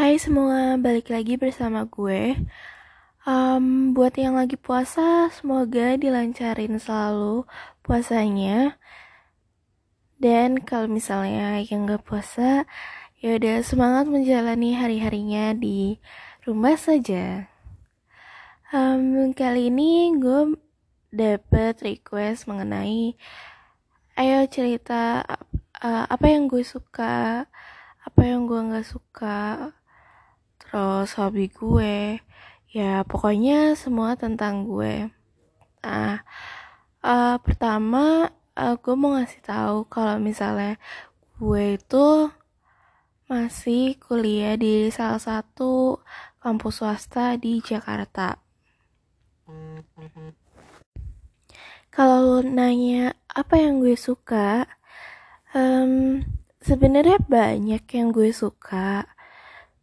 Hai semua, balik lagi bersama gue. Buat yang lagi puasa, semoga dilancarin selalu puasanya. Dan kalau misalnya yang gak puasa, yaudah semangat menjalani hari-harinya di rumah saja. Kali ini gue dapet request mengenai ayo cerita apa yang gue suka, apa yang gue gak suka, terus hobi gue, ya pokoknya semua tentang gue. Pertama gue mau ngasih tahu kalau misalnya gue itu masih kuliah di salah satu kampus swasta di Jakarta. Kalau lu nanya apa yang gue suka, sebenarnya banyak yang gue suka.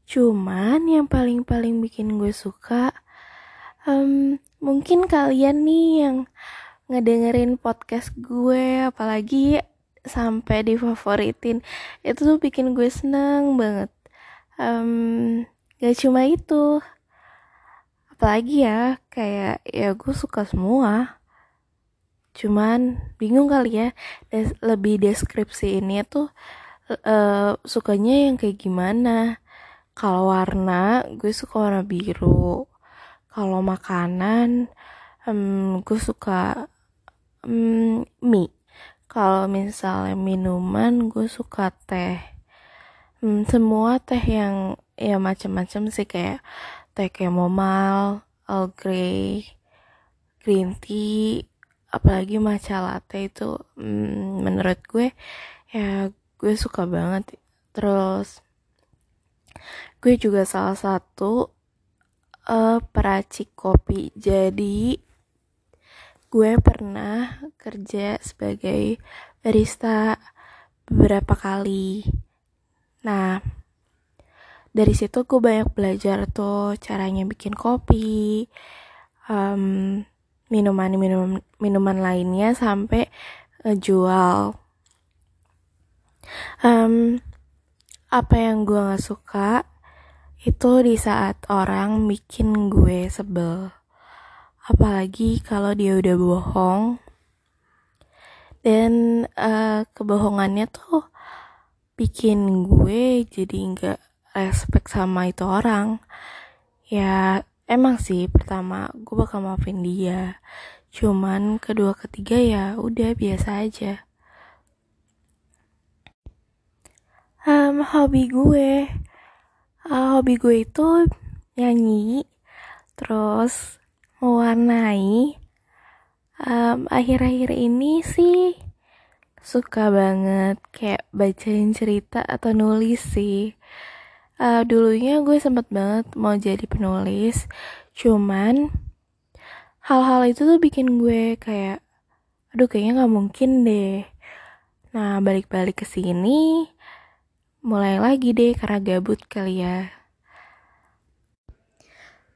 Cuman yang paling bikin gue suka, mungkin kalian nih yang ngedengerin podcast gue, apalagi sampai difavoritin, itu tuh bikin gue seneng banget. Gak cuma itu, apalagi ya, kayak ya gue suka semua. Cuman bingung kali ya, lebih deskripsi ini tuh sukanya yang kayak gimana. Kalau warna, gue suka warna biru. Kalau makanan, gue suka mie. Kalau misalnya minuman, gue suka teh. Semua teh yang ya macam-macam sih, kayak teh chamomile, Earl Grey, green tea, apalagi matcha latte itu menurut gue ya gue suka banget. Terus gue juga salah satu peracik kopi. Jadi gue pernah kerja sebagai barista beberapa kali. Nah, dari situ gue banyak belajar tuh caranya bikin kopi, minuman lainnya sampai jual. Apa yang gue nggak suka itu di saat orang bikin gue sebel, apalagi kalau dia udah bohong dan kebohongannya tuh bikin gue jadi nggak respect sama itu orang. Ya emang sih, pertama gue bakal maafin dia, cuman kedua ketiga ya udah biasa aja. Hobi gue itu nyanyi, terus mewarnai. Akhir-akhir ini sih suka banget kayak bacain cerita atau nulis sih. Dulunya gue sempet banget mau jadi penulis, cuman hal-hal itu tuh bikin gue kayak, aduh kayaknya gak mungkin deh. Nah, balik-balik ke sini, mulai lagi deh karena gabut kali ya.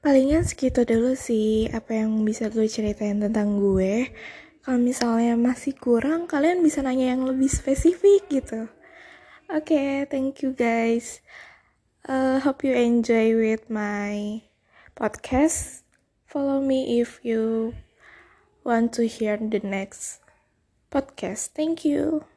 Palingan segitu dulu sih apa yang bisa gue ceritain tentang gue. Kalau misalnya masih kurang, kalian bisa nanya yang lebih spesifik gitu. Okay, thank you guys. Hope you enjoy with my podcast. Follow me if you want to hear the next podcast. Thank you.